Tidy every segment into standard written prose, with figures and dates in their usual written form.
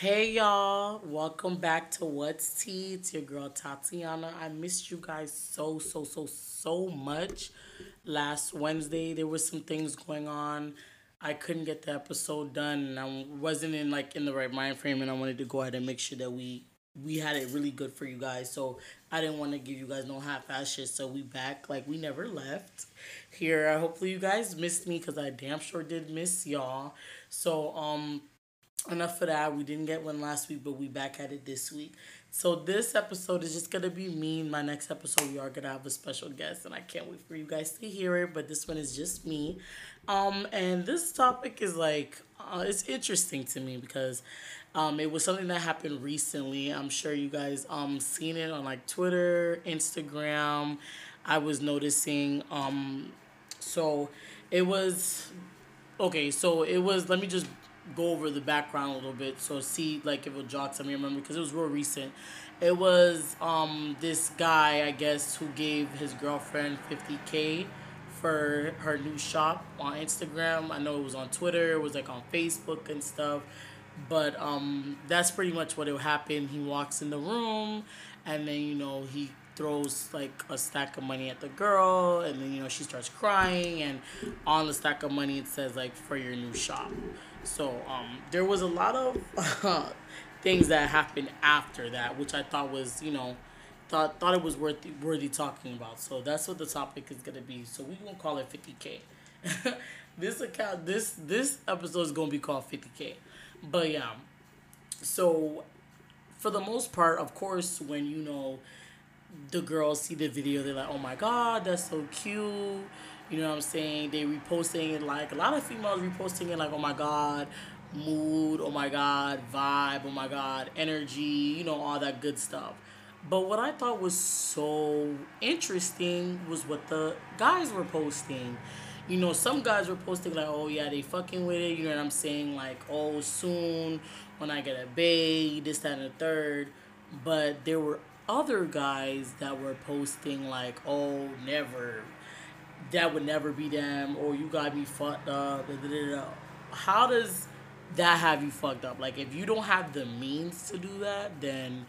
Hey y'all, welcome back to What's Tea. It's your girl Tatiana. I missed you guys so much. Last Wednesday there were some things going on. I couldn't get the episode done and I wasn't in the right mind frame, and I wanted to go ahead and make sure that we had it really good for you guys. So I didn't want to give you guys no half-ass shit, so we back like we never left here. Hopefully you guys missed me, because I damn sure did miss y'all. So enough for that. We didn't get one last week, but we back at it this week. So this episode is just going to be me. My next episode, we are going to have a special guest, and I can't wait for you guys to hear it, but this one is just me. And this topic is it's interesting to me because it was something that happened recently. I'm sure you guys seen it on Twitter, Instagram. I was noticing. Let me just go over the background a little bit, so see if it jog some of your memory, because it was real recent. It was this guy, I guess, who gave his girlfriend $50,000 for her new shop on Instagram. I know it was on Twitter, it was on Facebook and stuff, but that's pretty much what happened. He walks in the room and then he throws a stack of money at the girl, and then she starts crying, and on the stack of money it says for your new shop. So there was a lot of things that happened after that, which I thought was thought it was worthy talking about. So that's what the topic is gonna be. So we gonna call it $50,000. This episode is gonna be called $50,000. But yeah, so for the most part, of course, when the girls see the video, they're like, oh my god, that's so cute, you know what I'm saying? They reposting it, a lot of females reposting it, oh my god, mood, oh my god, vibe, oh my god, energy, all that good stuff. But what I thought was so interesting was what the guys were posting. Some guys were posting oh yeah, they fucking with it, you know what I'm saying, oh soon, when I get a bae, this, that, and the third. But there were other guys that were posting oh never, that would never be them, or you gotta be fucked up, blah, blah, blah. How does that have you fucked up? If you don't have the means to do that, then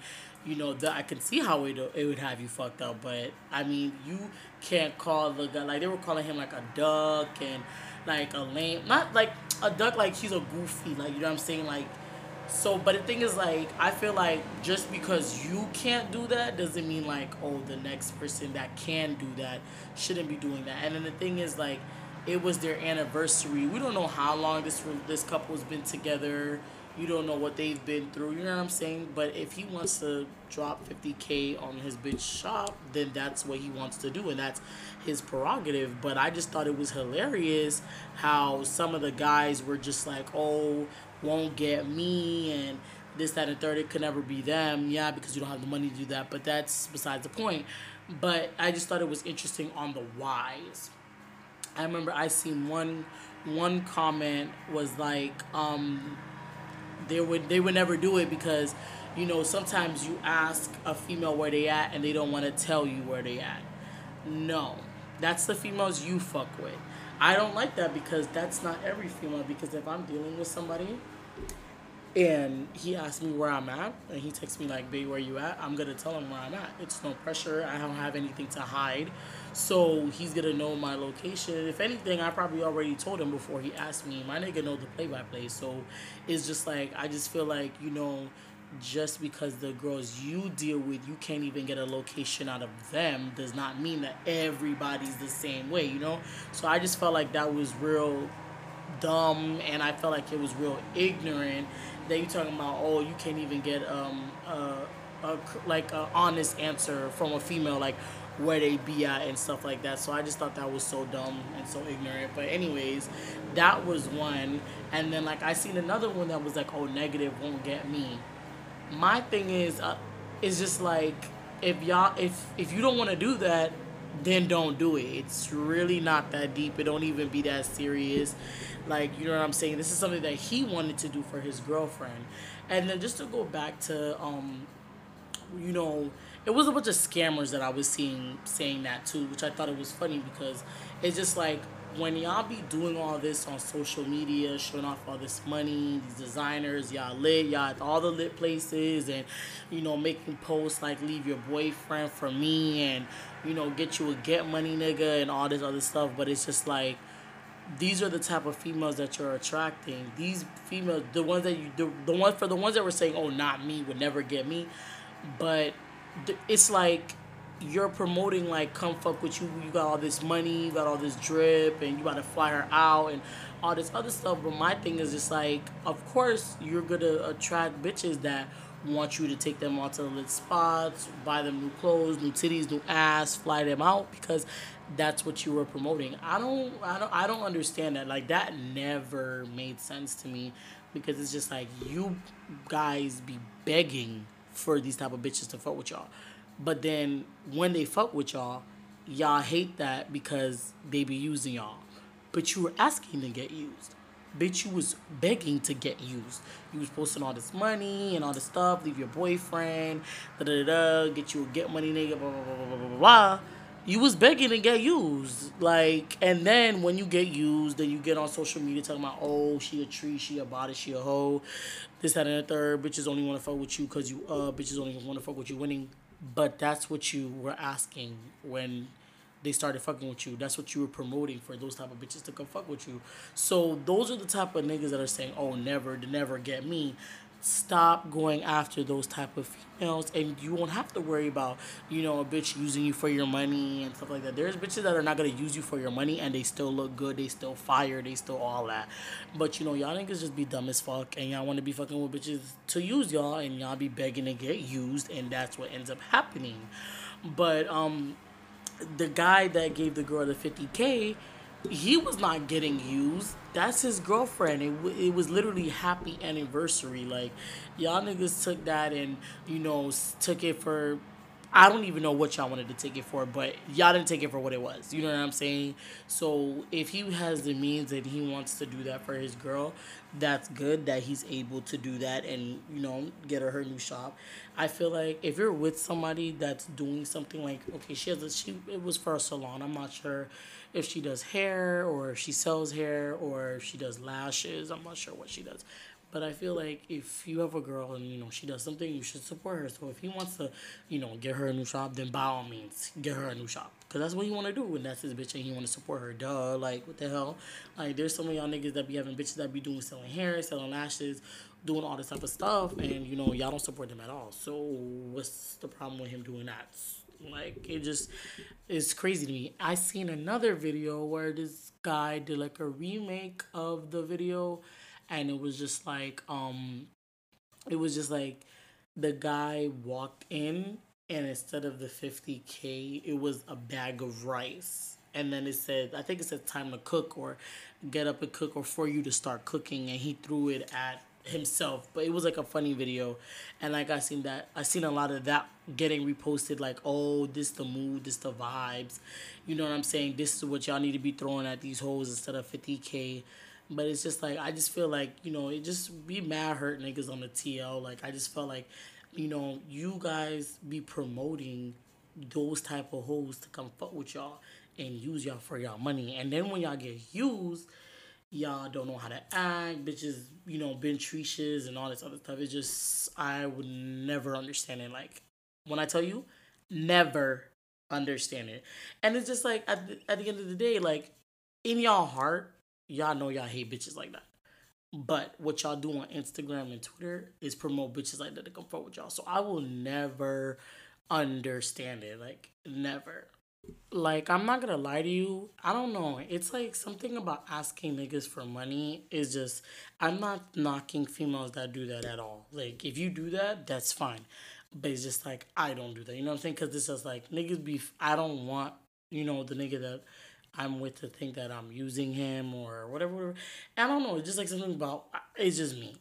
I can see how it would have you fucked up. But I mean, you can't call the guy, they were calling him a duck and a lame, not a duck, he's a goofy, you know what I'm saying, so, but the thing is, I feel just because you can't do that doesn't mean, oh, the next person that can do that shouldn't be doing that. And then the thing is, it was their anniversary. We don't know how long this couple's been together. You don't know what they've been through. You know what I'm saying? But if he wants to drop $50,000 on his bitch shop, then that's what he wants to do, and that's his prerogative. But I just thought it was hilarious how some of the guys were just oh, won't get me, and this, that, and third, it could never be them. Yeah, because you don't have the money to do that, but that's besides the point. But I just thought it was interesting on the whys. I remember I seen one comment was they would never do it because sometimes you ask a female where they at and they don't want to tell you where they at. No, that's the females you fuck with. I don't like that, because that's not every female. Because if I'm dealing with somebody and he asks me where I'm at, and he texts me babe, where you at? I'm going to tell him where I'm at. It's no pressure. I don't have anything to hide. So he's going to know my location. If anything, I probably already told him before he asked me. My nigga know the play-by-play. So it's just I just feel just because the girls you deal with, you can't even get a location out of them, does not mean that everybody's the same way, So I just felt that was real dumb, and I felt it was real ignorant that you're talking about, oh, you can't even get a honest answer from a female, where they be at and stuff like that. So I just thought that was so dumb and so ignorant. But anyways, that was one. And then I seen another one that was oh, negative, won't get me. My thing is, it's just if y'all, if you don't want to do that, then don't do it. It's really not that deep. It don't even be that serious. You know what I'm saying? This is something that he wanted to do for his girlfriend. And then just to go back to, it was a bunch of scammers that I was seeing saying that too, which I thought it was funny, because it's just when y'all be doing all this on social media, showing off all this money, these designers, y'all lit, y'all at all the lit places, and, you know, making posts like leave your boyfriend for me and, you know, get you a get money nigga and all this other stuff. But it's just like, these are the type of females that you're attracting. These females, the ones that you, the ones, for the ones that were saying, oh, not me, would never get me. But it's like, you're promoting, like, come fuck with you, you got all this money, you got all this drip, and you gotta fly her out, and all this other stuff. But my thing is just like, of course, you're gonna attract bitches that want you to take them out to the lit spots, buy them new clothes, new titties, new ass, fly them out, because that's what you were promoting. I don't understand that. Like, that never made sense to me, because it's just like, you guys be begging for these type of bitches to fuck with y'all. But then when they fuck with y'all, y'all hate that because they be using y'all. But you were asking to get used. Bitch, you was begging to get used. You was posting all this money and all this stuff. Leave your boyfriend. Da-da-da-da. Get you a get money nigga. Blah, blah, blah, blah, blah, blah, blah. You was begging to get used. Like, and then when you get used, then you get on social media talking about, oh, she a tree, she a body, she a hoe. This, that, and the third. Bitches only want to fuck with you because you, bitches only want to fuck with you winning. But that's what you were asking when they started fucking with you. That's what you were promoting for those type of bitches to come fuck with you. So those are the type of niggas that are saying, oh, never get me. Stop going after those type of females, and you won't have to worry about, you know, a bitch using you for your money and stuff like that. There's bitches that are not going to use you for your money, and they still look good, they still fire, they still all that. But, you know, y'all niggas just be dumb as fuck, and y'all want to be fucking with bitches to use y'all, and y'all be begging to get used, and that's what ends up happening. But the guy that gave the girl the $50K, he was not getting used. That's his girlfriend. It was literally happy anniversary. Like, y'all niggas took that and, you know, took it for, I don't even know what y'all wanted to take it for, but y'all didn't take it for what it was. You know what I'm saying? So if he has the means and he wants to do that for his girl, that's good that he's able to do that and, you know, get her new shop. I feel like if you're with somebody that's doing something like, okay, it was for a salon. I'm not sure if she does hair or if she sells hair or if she does lashes. I'm not sure what she does. But I feel like if you have a girl and, you know, she does something, you should support her. So if he wants to, you know, get her a new shop, then by all means, get her a new shop. Because that's what you want to do, and that's his bitch, and you want to support her. Duh, like, what the hell? Like, there's some of y'all niggas that be having bitches that be doing selling hair, selling lashes, doing all this type of stuff, and, you know, y'all don't support them at all. So what's the problem with him doing that? Like, it just is crazy to me. I seen another video where this guy did, like, a remake of the video. And it was just like, the guy walked in, and instead of the $50K, it was a bag of rice. And then it said, I think it said time to cook or get up and cook or for you to start cooking. And he threw it at himself. But it was like a funny video. And like, I seen a lot of that getting reposted, like, oh, this the mood, this the vibes. You know what I'm saying? This is what y'all need to be throwing at these hoes instead of $50K. But it's just like, I just feel like, you know, it just be mad hurt niggas on the TL. Like, I just felt like, you know, you guys be promoting those type of hoes to come fuck with y'all and use y'all for y'all money. And then when y'all get used, y'all don't know how to act. Bitches, you know, been treacherous and all this other stuff. It's just, I would never understand it. Like, when I tell you, never understand it. And it's just like, at the end of the day, like, in y'all heart, y'all know y'all hate bitches like that. But what y'all do on Instagram and Twitter is promote bitches like that to come forward with y'all. So I will never understand it. Like, never. Like, I'm not gonna lie to you. I don't know. It's like something about asking niggas for money is just, I'm not knocking females that do that at all. Like, if you do that, that's fine. But it's just like, I don't do that. You know what I'm saying? Because it's just like, niggas be, I don't want, you know, the nigga that I'm with to think that I'm using him or whatever. I don't know. It's just like something about, it's just me.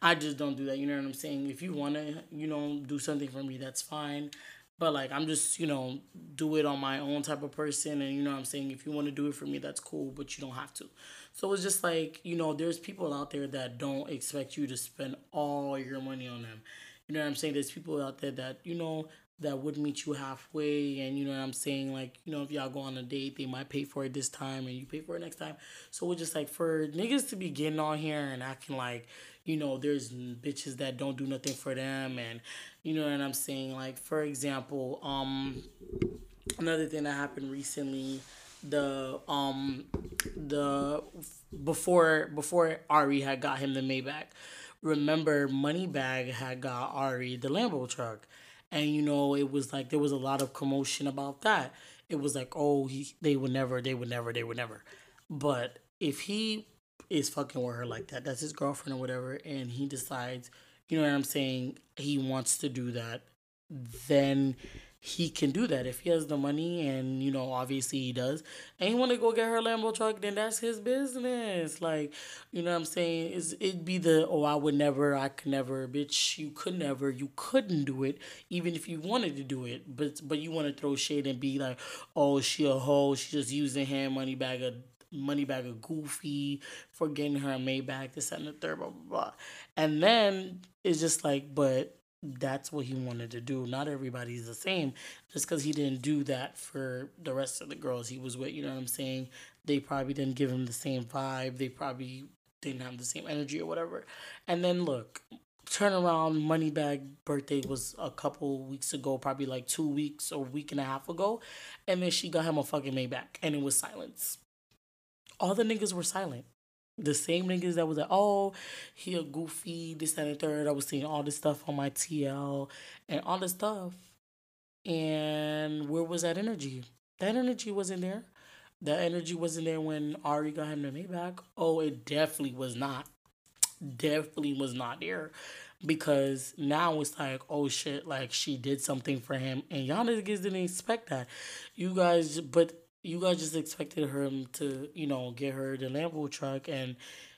I just don't do that. You know what I'm saying? If you want to, you know, do something for me, that's fine. But, like, I'm just, you know, do it on my own type of person. And, you know what I'm saying? If you want to do it for me, that's cool, but you don't have to. So it's just like, you know, there's people out there that don't expect you to spend all your money on them. You know what I'm saying? There's people out there that, you know, that would meet you halfway, and you know what I'm saying, like, you know, if y'all go on a date, they might pay for it this time and you pay for it next time. So we're just like, for niggas to be getting on here and acting like, you know, there's bitches that don't do nothing for them, and you know what I'm saying, like, for example, another thing that happened recently, the before Ari had got him the Maybach, remember Moneybagg had got Ari the Lambo truck. And, you know, it was like there was a lot of commotion about that. It was like, oh, they would never. But if he is fucking with her like that, that's his girlfriend or whatever, and he decides, you know what I'm saying, he wants to do that, then he can do that. If he has the money, and, you know, obviously he does, and he want to go get her Lambo truck, then that's his business. Like, you know what I'm saying? It'd be the, oh, I would never, I could never. Bitch, you could never. You couldn't do it, even if you wanted to do it. But you want to throw shade and be like, oh, she a hoe. She just using him, Moneybagg a goofy for getting her a Maybach, this, that, and the third, blah, blah, blah. And then it's just like, but that's what he wanted to do. Not everybody's the same. Just because he didn't do that for the rest of the girls he was with, you know what I'm saying? They probably didn't give him the same vibe. They probably didn't have the same energy or whatever. And then look, turn around, Moneybagg birthday was a couple weeks ago, probably like 2 weeks or a week and a half ago. And then she got him a fucking Maybach, and it was silence. All the niggas were silent. The same niggas that was like, oh, he a goofy, this, that, and third. I was seeing all this stuff on my TL and all this stuff. And where was that energy? That energy wasn't there. That energy wasn't there when Ari got him the Maybach. Oh, it definitely was not. Definitely was not there. Because now it's like, oh, shit, like, she did something for him. And y'all niggas didn't expect that. You guys just expected him to, you know, get her the Lambo truck, and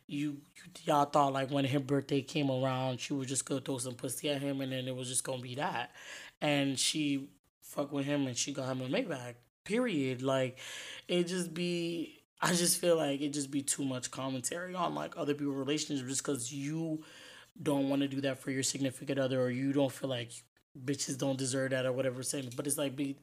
y'all thought, like, when her birthday came around, she was just gonna throw some pussy at him, and then it was just gonna be that. And she fucked with him, and she got him a Maybach. Period. Like, I just feel like it just be too much commentary on, like, other people's relationships just because you don't want to do that for your significant other, or you don't feel like bitches don't deserve that or whatever saying. But it's like the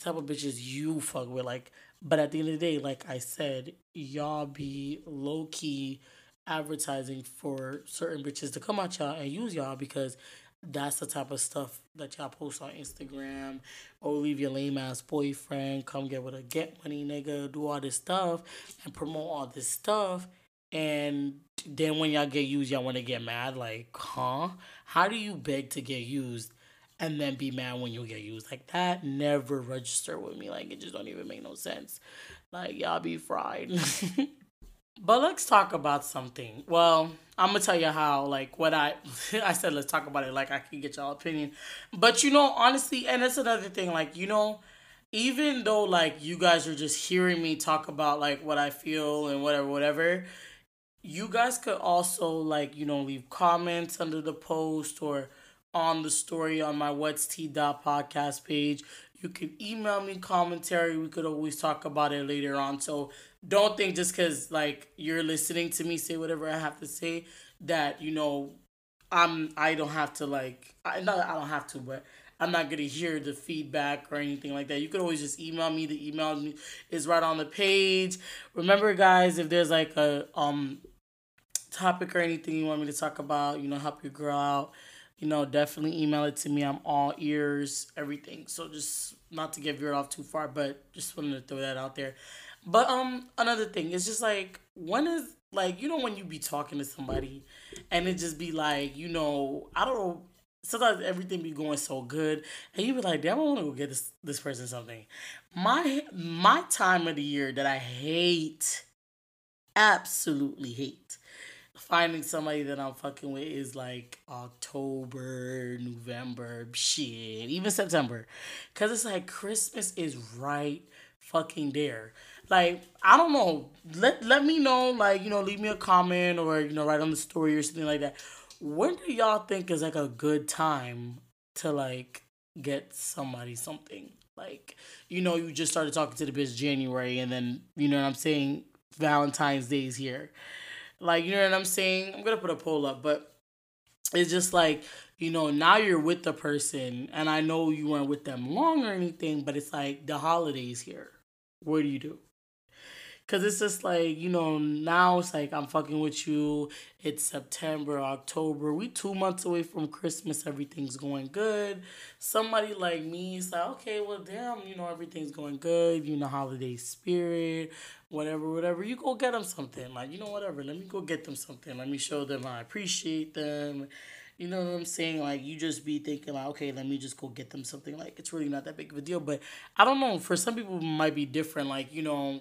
type of bitches you fuck with, like. But at the end of the day, like I said, y'all be low-key advertising for certain bitches to come at y'all and use y'all, because that's the type of stuff that y'all post on Instagram. Or leave your lame ass boyfriend, come get with a get money nigga, do all this stuff and promote all this stuff. And then when y'all get used, y'all want to get mad, like, huh? How do you beg to get used and then be mad when you get used? Like, that never registered with me. Like, it just don't even make no sense. Like, y'all be fried. But let's talk about something. Well, I'm going to tell you how, like, what I... I said let's talk about it, like, I can get y'all opinion. But, you know, honestly, and that's another thing, like, you know, even though, like, you guys are just hearing me talk about, like, what I feel and whatever... You guys could also, like, you know, leave comments under the post or on the story on my What's Tea podcast page. You can email me commentary. We could always talk about it later on. So don't think just because, like, you're listening to me say whatever I have to say that, you know, I don't have to, like, not that I don't have to, but I'm not going to hear the feedback or anything like that. You could always just email me. The email is right on the page. Remember, guys, if there's, like, a topic or anything you want me to talk about, you know, help your girl out, you know, definitely email it to me. I'm all ears, everything. So just not to get veered off too far, but just wanted to throw that out there. But another thing, it's just, like, when is, like, you know, when you be talking to somebody and it just be, like, you know, I don't know. Sometimes everything be going so good, and you be like, damn, I want to go get this person something. My time of the year that I hate, absolutely hate, finding somebody that I'm fucking with is, like, October, November, shit, even September. Because it's like Christmas is right fucking there. Like, I don't know. Let me know, like, you know, leave me a comment or, you know, write on the story or something like that. When do y'all think is, like, a good time to, like, get somebody something? Like, you know, you just started talking to the bitch January, and then, you know what I'm saying, Valentine's Day is here. Like, you know what I'm saying? I'm going to put a poll up, but it's just like, you know, now you're with the person, and I know you weren't with them long or anything, but it's like the holidays here. What do you do? Because it's just like, you know, now it's like I'm fucking with you. It's September, October. We 2 months away from Christmas. Everything's going good. Somebody like me is like, okay, well, damn, you know, everything's going good. You know, holiday spirit, whatever, whatever. You go get them something. Like, you know, whatever. Let me go get them something. Let me show them I appreciate them. You know what I'm saying? Like, you just be thinking, like, okay, let me just go get them something. Like, it's really not that big of a deal. But I don't know. For some people, it might be different. Like, you know,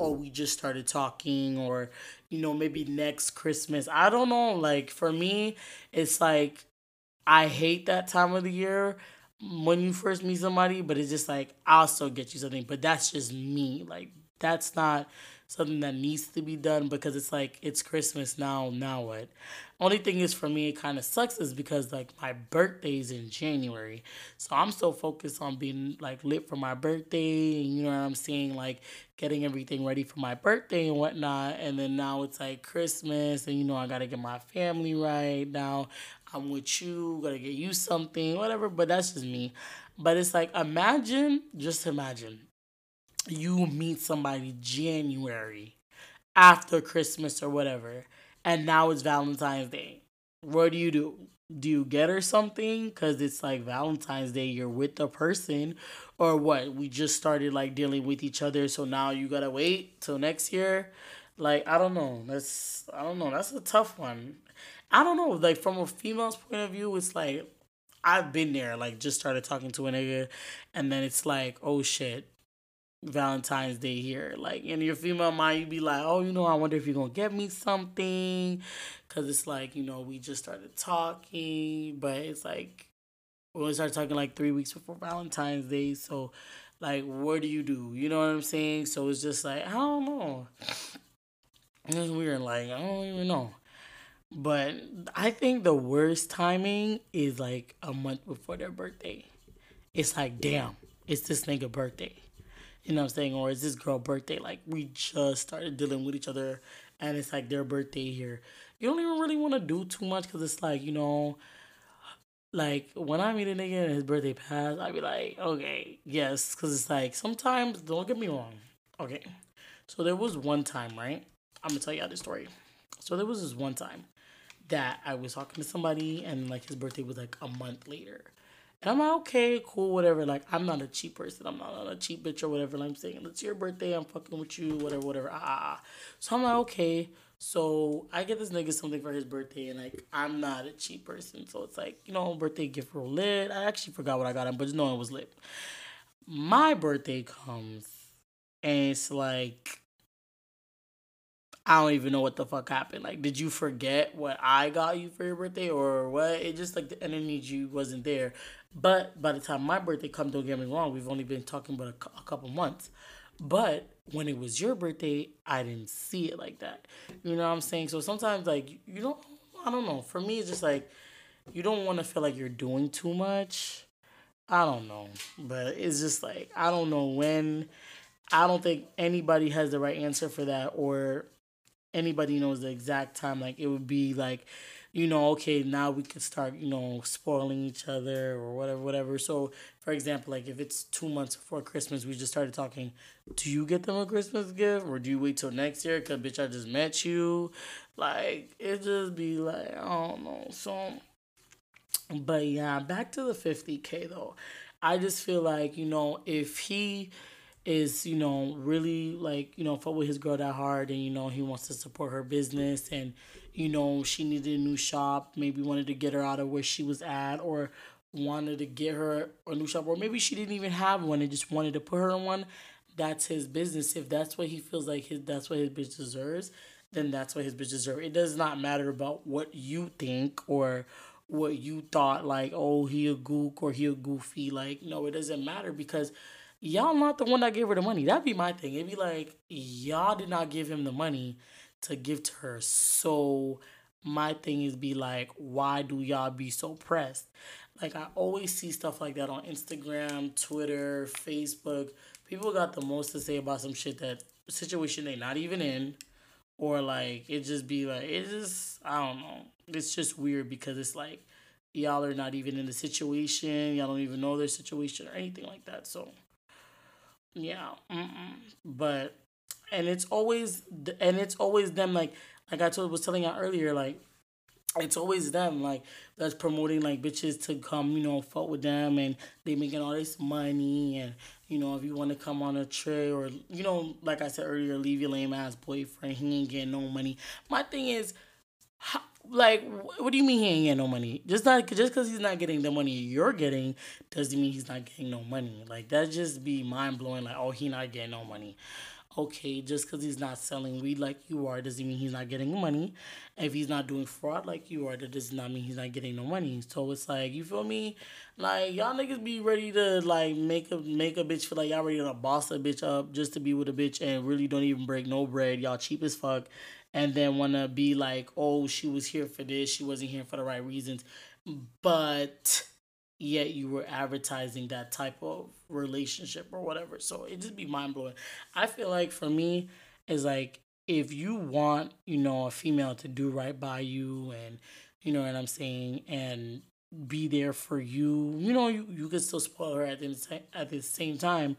oh, we just started talking, or, you know, maybe next Christmas. I don't know. Like, for me, it's like I hate that time of the year when you first meet somebody, but it's just like I'll still get you something. But that's just me. Like, that's not something that needs to be done because it's like it's Christmas now. Now what? Only thing is for me, it kind of sucks is because like my birthday's in January, so I'm so focused on being like lit for my birthday, and you know what I'm saying, like getting everything ready for my birthday and whatnot. And then now it's like Christmas, and you know I gotta get my family right now. I'm with you, gotta get you something, whatever. But that's just me. But it's like imagine. You meet somebody January after Christmas or whatever, and now it's Valentine's Day. What do you do? Do you get her something? Because it's like Valentine's Day, you're with the person, or what? We just started like dealing with each other, so now you gotta wait till next year. Like, I don't know. That's a tough one. I don't know. Like, from a female's point of view, it's like I've been there, like just started talking to a nigga, and then it's like, oh shit, Valentine's Day here. Like, in your female mind, you be like, oh, you know, I wonder if you're gonna get me something, because it's like, you know, we just started talking. But it's like we started talking like 3 weeks before Valentine's Day, so like, what do you do? You know what I'm saying? So it's just like, I don't know, it's weird. Like, I don't even know. But I think the worst timing is like a month before their birthday. It's like, damn, it's this nigga birthday. You know what I'm saying? Or it's this girl birthday. Like, we just started dealing with each other, and it's like their birthday here. You don't even really want to do too much because it's like, you know, like when I meet a nigga and his birthday pass, I be like, okay, yes. Because it's like sometimes, don't get me wrong. Okay. So there was one time, right? I'm going to tell y'all this story. So there was this one time that I was talking to somebody, and like his birthday was like a month later. And I'm like, okay, cool, whatever. Like, I'm not a cheap person. I'm not a cheap bitch or whatever. Like, I'm saying, it's your birthday. I'm fucking with you, whatever, whatever. So I'm like, okay. So I get this nigga something for his birthday, and, like, I'm not a cheap person. So it's like, you know, birthday gift real lit. I actually forgot what I got him, but just know it was lit. My birthday comes, and it's like, I don't even know what the fuck happened. Like, did you forget what I got you for your birthday or what? It just, like, the energy wasn't there. But by the time my birthday comes, don't get me wrong, we've only been talking about a couple months. But when it was your birthday, I didn't see it like that. You know what I'm saying? So sometimes, like, you don't, I don't know. For me, it's just, like, you don't want to feel like you're doing too much. I don't know. But it's just, like, I don't know when. I don't think anybody has the right answer for that, or anybody knows the exact time. Like, it would be like, you know, okay, now we could start, you know, spoiling each other or whatever, whatever. So, for example, like, if it's 2 months before Christmas, we just started talking, do you get them a Christmas gift, or do you wait till next year? Because, bitch, I just met you. Like, it just be like, I don't know. So, but yeah, back to the 50K though. I just feel like, you know, if he is, you know, really, like, you know, fuck with his girl that hard, and, you know, he wants to support her business, and, you know, she needed a new shop, maybe wanted to get her out of where she was at, or wanted to get her a new shop, or maybe she didn't even have one and just wanted to put her in one. That's his business. If that's what he feels like that's what his bitch deserves, then that's what his bitch deserves. It does not matter about what you think or what you thought, like, oh, he a gook or he a goofy. Like, no, it doesn't matter, because y'all not the one that gave her the money. That'd be my thing. It'd be like, y'all did not give him the money to give to her. So my thing is be like, why do y'all be so pressed? Like, I always see stuff like that on Instagram, Twitter, Facebook. People got the most to say about some shit, that situation they not even in. Or, like, it just be like, I don't know. it's just weird because it's like y'all are not even in the situation. Y'all don't even know their situation or anything like that. So, yeah. But, and it's always them, like I was telling y'all earlier, like, it's always them, like, that's promoting, like, bitches to come, you know, fuck with them, and they making all this money, and, you know, if you want to come on a trip, or, you know, like I said earlier, leave your lame-ass boyfriend, he ain't getting no money. My thing is, how, like, what do you mean he ain't getting no money? Just because he's not getting the money you're getting doesn't mean he's not getting no money. Like, that just be mind-blowing, like, oh, he not getting no money. Okay, just because he's not selling weed like you are doesn't mean he's not getting money. If he's not doing fraud like you are, that does not mean he's not getting no money. So it's like, you feel me? Like, y'all niggas be ready to, like, make a bitch feel like y'all ready to boss a bitch up just to be with a bitch and really don't even break no bread. Y'all cheap as fuck. And then want to be like, oh, she was here for this. She wasn't here for the right reasons. But yet you were advertising that type of relationship or whatever. So it just be mind-blowing. I feel like for me, it's like, if you want, you know, a female to do right by you and, you know what I'm saying, and be there for you, you know, you can still spoil her at the same time,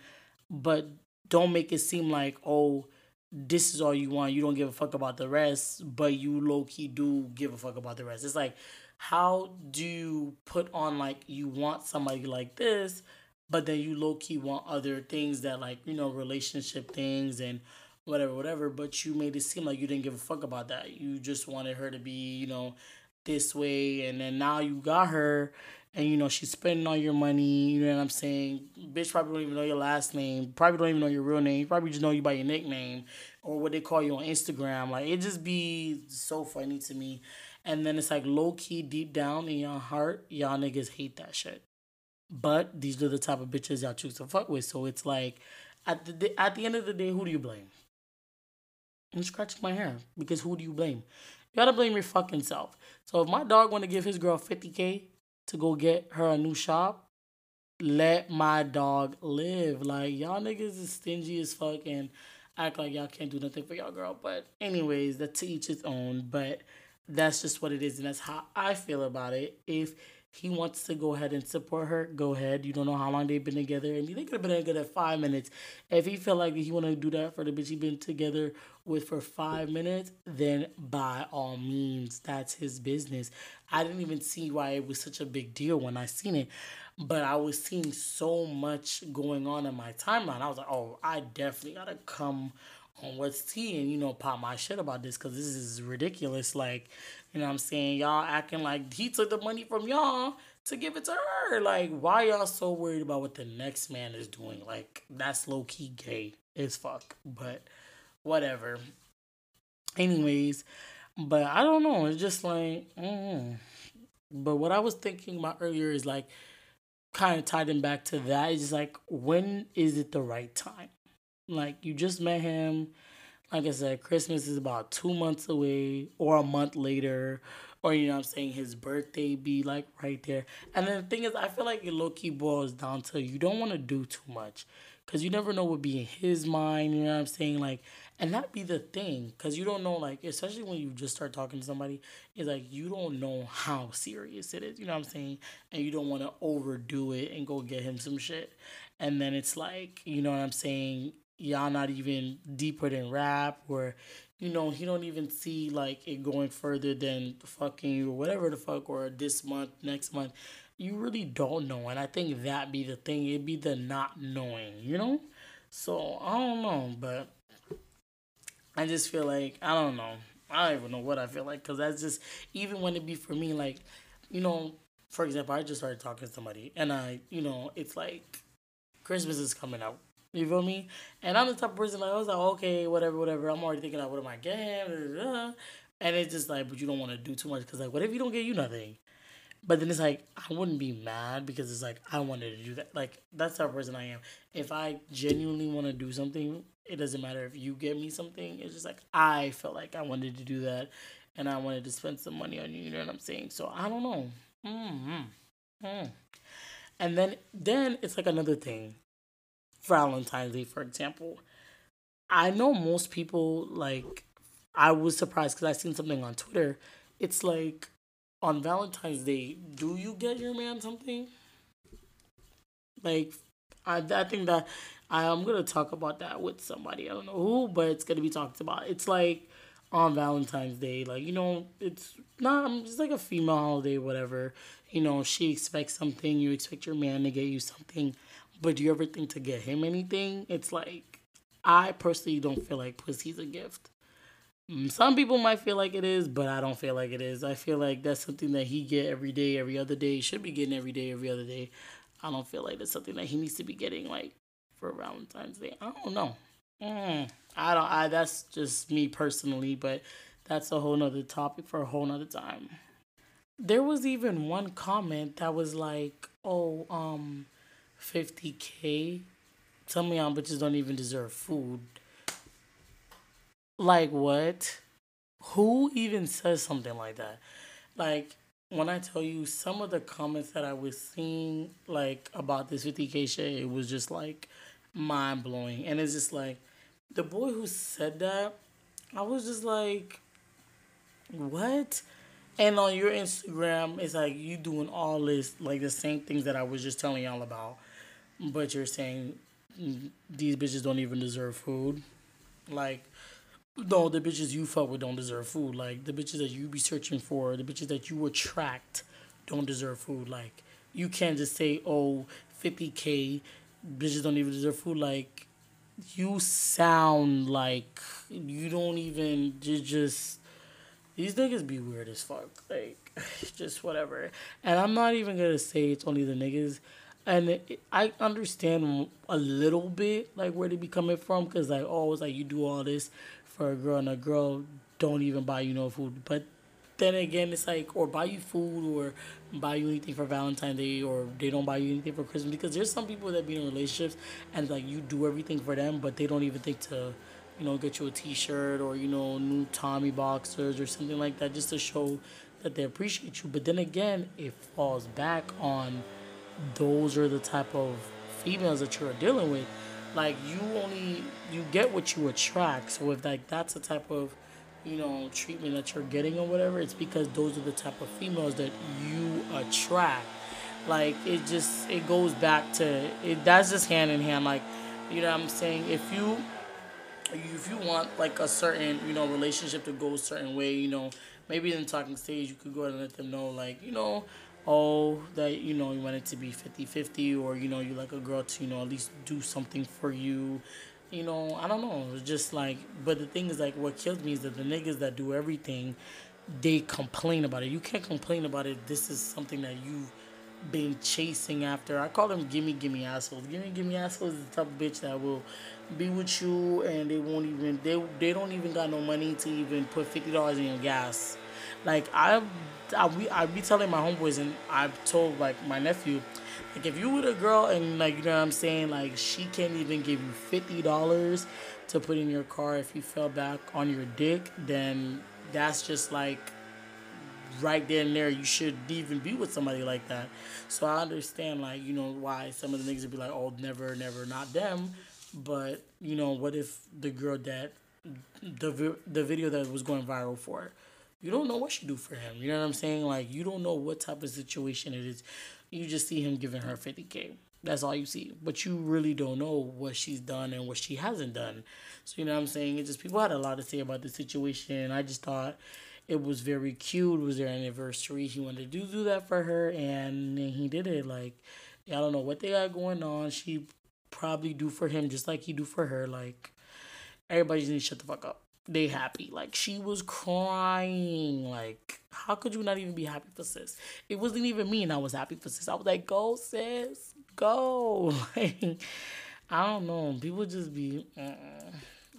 but don't make it seem like, oh, this is all you want. You don't give a fuck about the rest, but you low-key do give a fuck about the rest. It's like, how do you put on, like, you want somebody like this, but then you low-key want other things that, like, you know, relationship things and whatever, but you made it seem like you didn't give a fuck about that. You just wanted her to be, you know, this way, and then now you got her, and, you know, she's spending all your money, you know what I'm saying? Bitch probably don't even know your last name, probably don't even know your real name, probably just know you by your nickname or what they call you on Instagram. Like, it just be so funny to me. And then it's like, low-key, deep down in your heart, y'all niggas hate that shit. But these are the type of bitches y'all choose to fuck with. So it's like, at the end of the day, who do you blame? I'm scratching my hair because who do you blame? You gotta blame your fucking self. So if my dog want to give his girl $50,000 to go get her a new shop, let my dog live. Like, y'all niggas is stingy as fuck and act like y'all can't do nothing for y'all girl. But anyways, that's to each his own. But that's just what it is, and that's how I feel about it. If he wants to go ahead and support her, go ahead. You don't know how long they've been together, and they could have been together 5 minutes. If he felt like he want to do that for the bitch he been together with for 5 minutes, then by all means, that's his business. I didn't even see why it was such a big deal when I seen it, but I was seeing so much going on in my timeline. I was like, oh, I definitely gotta come on what's tea and, you know, pop my shit about this because this is ridiculous. Like, you know what I'm saying? Y'all acting like he took the money from y'all to give it to her. Like, why y'all so worried about what the next man is doing? Like, that's low-key gay as fuck, but whatever. Anyways, but I don't know. It's just like, But what I was thinking about earlier is, like, kind of tied him back to that. It's just like, when is it the right time? Like, you just met him. Like I said, Christmas is about 2 months away or a month later. Or, you know what I'm saying, his birthday be, like, right there. And then the thing is, I feel like it low-key boils down to you don't want to do too much. Because you never know what be in his mind, you know what I'm saying? Like, and that be the thing. Because you don't know, like, especially when you just start talking to somebody, it's like you don't know how serious it is, you know what I'm saying? And you don't want to overdo it and go get him some shit. And then it's like, you know what I'm saying, y'all not even deeper than rap, or, you know, he don't even see, like, it going further than fucking you or whatever the fuck, or this month, next month. You really don't know, and I think that be the thing. It be the not knowing, you know? So, I don't know, but I just feel like, I don't know. I don't even know what I feel like, because that's just, even when it be for me, like, you know, for example, I just started talking to somebody, and I, you know, it's like, Christmas is coming out. You feel me? And I'm the type of person, like, I was like, okay, whatever. I'm already thinking, like, what am I getting? And it's just like, but you don't want to do too much, because, like, what if you don't get you nothing? But then it's like, I wouldn't be mad, because it's like, I wanted to do that. Like, that's the type of person I am. If I genuinely want to do something, it doesn't matter if you get me something. It's just like, I felt like I wanted to do that, and I wanted to spend some money on you. You know what I'm saying? So, I don't know. And then it's like another thing. Valentine's Day, for example, I know most people, like, I was surprised because I seen something on Twitter. It's like, on Valentine's Day, do you get your man something? Like, I think that I'm going to talk about that with somebody. I don't know who, but it's going to be talked about. It's like on Valentine's Day. Like, you know, it's not, it's like a female holiday, whatever. You know, she expects something. You expect your man to get you something. But do you ever think to get him anything? It's like, I personally don't feel like pussy's a gift. Some people might feel like it is, but I don't feel like it is. I feel like that's something that he get every day, every other day. He should be getting every day, every other day. I don't feel like that's something that he needs to be getting, like, for Valentine's Day. I don't know. That's just me personally, but that's a whole nother topic for a whole nother time. There was even one comment that was like, oh, 50K? Some of y'all bitches don't even deserve food. Like, what? Who even says something like that? Like, when I tell you some of the comments that I was seeing, like, about this 50K shit, it was just, like, mind-blowing. And it's just, like, the boy who said that, I was just, like, what? And on your Instagram, it's, like, you doing all this, like, the same things that I was just telling y'all about. But you're saying these bitches don't even deserve food. Like, no, the bitches you fuck with don't deserve food. Like, the bitches that you be searching for, the bitches that you attract don't deserve food. Like, you can't just say, oh, 50K, bitches don't even deserve food. Like, you sound like you don't even, these niggas be weird as fuck. Like, just whatever. And I'm not even gonna say it's only the niggas. And I understand a little bit, like, where they be coming from. Because, like, oh, it's like you do all this for a girl and a girl don't even buy you no food. But then again, it's like, or buy you food or buy you anything for Valentine's Day, or they don't buy you anything for Christmas. Because there's some people that be in relationships and, like, you do everything for them, but they don't even think to, you know, get you a T-shirt or, you know, new Tommy boxers or something like that just to show that they appreciate you. But then again, it falls back on those are the type of females that you're dealing with. Like, you get what you attract. So if, like, that's the type of, you know, treatment that you're getting or whatever, it's because those are the type of females that you attract. Like, it goes back to it. That's just hand in hand. Like, you know what I'm saying? If you want, like, a certain, you know, relationship to go a certain way, you know, maybe in the talking stage you could go ahead and let them know, like, you know, oh, that, you know, you want it to be 50-50, or, you know, you like a girl to, you know, at least do something for you. You know, I don't know. It's just like, but the thing is, like, what kills me is that the niggas that do everything, they complain about it. You can't complain about it. This is something that you've been chasing after. I call them gimme assholes. Gimme assholes is the type of bitch that will be with you and they won't even, they don't even got no money to even put $50 in your gas. Like, I be telling my homeboys, and I've told, like, my nephew, like, if you with a girl and, like, you know what I'm saying, like, she can't even give you $50 to put in your car if you fell back on your dick, then that's just, like, right there and there, you shouldn't even be with somebody like that. So I understand, like, you know, why some of the niggas would be like, oh, never, not them. But, you know, what if the girl that, the video that was going viral for it? You don't know what she do for him. You know what I'm saying? Like, you don't know what type of situation it is. You just see him giving her 50K. That's all you see. But you really don't know what she's done and what she hasn't done. So, you know what I'm saying? It just, people had a lot to say about the situation. I just thought it was very cute. It was their anniversary. He wanted to do that for her, and he did it. Like, I don't know what they got going on. She probably do for him just like he do for her. Like, everybody just needs to shut the fuck up. They happy. Like, she was crying. Like, how could you not even be happy for sis? It wasn't even me and I was happy for sis. I was like, go sis, go. Like, I don't know. People just be,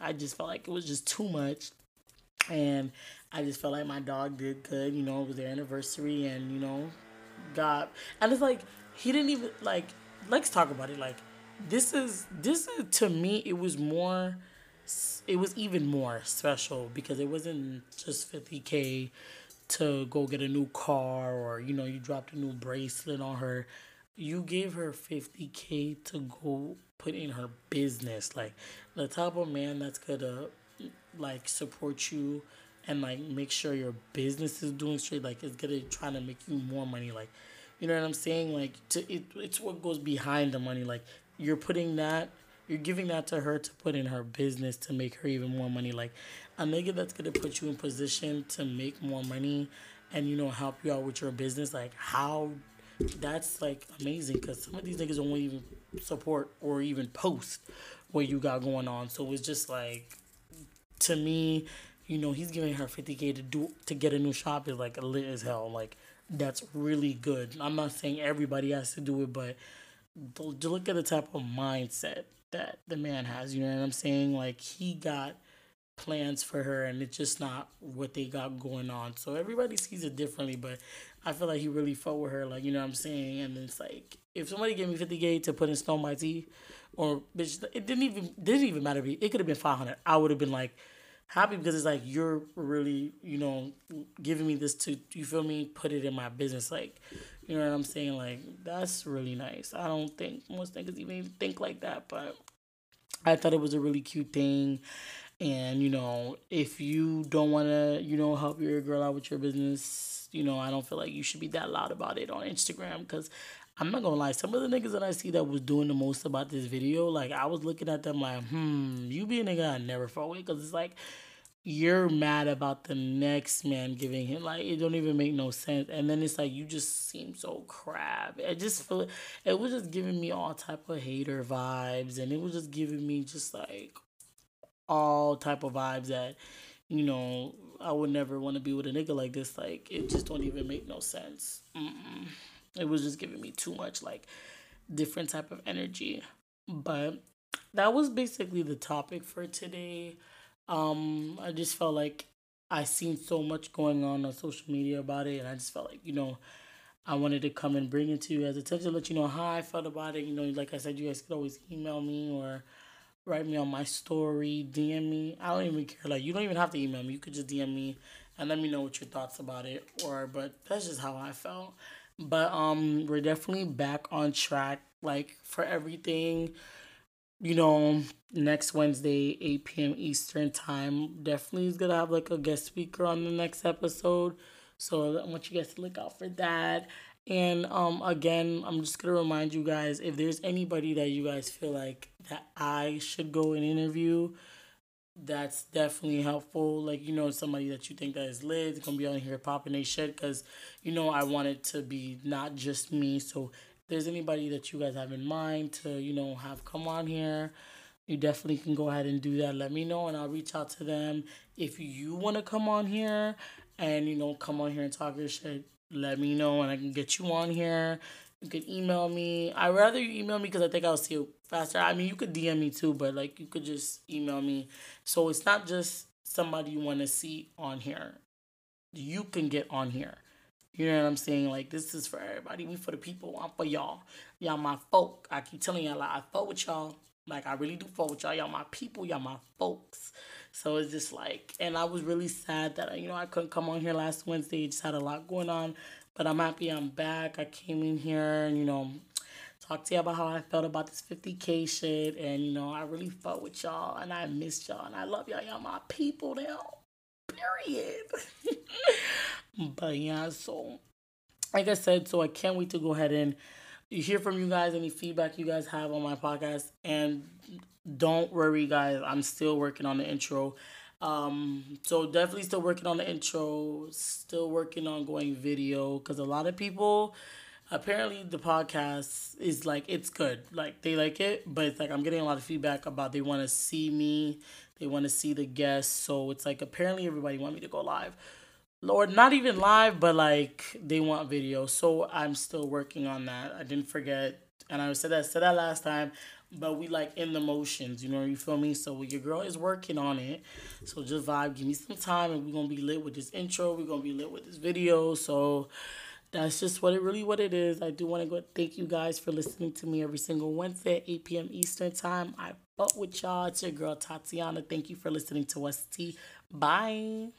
I just felt like it was just too much. And I just felt like my dog did good. You know, it was their anniversary and, you know, God. And it's like, he didn't even, like, let's talk about it. Like, this is, to me, it was even more special because it wasn't just 50K to go get a new car or, you know, you dropped a new bracelet on her. You gave her 50K to go put in her business. Like, the type of man that's gonna, like, support you and like make sure your business is doing straight. Like it's gonna try to make you more money. Like, you know what I'm saying? Like it's what goes behind the money. Like you're putting that, you're giving that to her to put in her business to make her even more money. Like a nigga that's gonna put you in position to make more money and, you know, help you out with your business. Like how, that's like amazing, because some of these niggas don't even support or even post what you got going on. So it's just like, to me, you know, he's giving her $50K to get a new shop is like lit as hell. Like that's really good. I'm not saying everybody has to do it, but look at the type of mindset that the man has. You know what I'm saying? Like he got plans for her and it's just not what they got going on. So everybody sees it differently, but I feel like he really fought with her. Like, you know what I'm saying? And it's like, if somebody gave me $50K to put in Stone My Tea, or bitch, it didn't even matter. It could have been $500. I would have been like happy, because it's like, you're really, you know, giving me this to, you feel me, put it in my business. Like, you know what I'm saying? Like, that's really nice. I don't think most niggas even think like that, but I thought it was a really cute thing. And, you know, if you don't want to, you know, help your girl out with your business, you know, I don't feel like you should be that loud about it on Instagram, because I'm not going to lie, some of the niggas that I see that was doing the most about this video, like, I was looking at them like, you be a nigga I never fought with, because it's like, you're mad about the next man giving him, like, it don't even make no sense. And then it's like, you just seem so crab. I just feel, it was just giving me all type of hater vibes, and it was just giving me just like all type of vibes that, you know, I would never want to be with a nigga like this. Like, it just don't even make no sense. It was just giving me too much, like, different type of energy. But that was basically the topic for today. I just felt like I seen so much going on social media about it, and I just felt like, you know, I wanted to come and bring it to you guys' attention, let you know how I felt about it. You know, like I said, you guys could always email me or write me on my story, DM me. I don't even care. Like, you don't even have to email me. You could just DM me and let me know what your thoughts about it or, but that's just how I felt. But we're definitely back on track, like, for everything. You know, next Wednesday, 8 p.m. Eastern time, definitely is going to have, like, a guest speaker on the next episode. So I want you guys to look out for that. And again, I'm just going to remind you guys, if there's anybody that you guys feel like that I should go and interview, that's definitely helpful. Like, you know, somebody that you think that is lit, it's gonna be on here popping they shit, because, you know, I want it to be not just me. So if there's anybody that you guys have in mind to, you know, have come on here, you definitely can go ahead and do that. Let me know and I'll reach out to them. If you want to come on here and, you know, come on here and talk your shit, let me know and I can get you on here. You could email me. I'd rather you email me because I think I'll see you faster. I mean, you could DM me too, but, like, you could just email me. So it's not just somebody you want to see on here. You can get on here. You know what I'm saying? Like, this is for everybody. We for the people. I'm for y'all. Y'all my folk. I keep telling y'all, like, I fuck with y'all. Like, I really do fuck with y'all. Y'all my people. Y'all my folks. So it's just like, and I was really sad that, you know, I couldn't come on here last Wednesday. Just had a lot going on. But I'm happy I'm back. I came in here and, you know, talked to you about how I felt about this $50K shit. And, you know, I really fuck with y'all. And I miss y'all. And I love y'all. Y'all my people now. Period. But, yeah, so, like I said, so I can't wait to go ahead and hear from you guys, any feedback you guys have on my podcast. And don't worry, guys. I'm still working on the intro. So definitely still working on the intro, still working on going video, because a lot of people, apparently the podcast is like, it's good. Like, they like it, but it's like, I'm getting a lot of feedback about they want to see me, they want to see the guests. So it's like, apparently everybody want me to go live. Or not even live, but like, they want video. So I'm still working on that. I didn't forget. And I said that last time. But we, like, in the motions, you know, you feel me? So your girl is working on it. So just vibe. Give me some time, and we're going to be lit with this intro. We're going to be lit with this video. So that's just what it is. I do want to go thank you guys for listening to me every single Wednesday at 8 p.m. Eastern time. I fuck with y'all. It's your girl, Tatiana. Thank you for listening to us. Bye.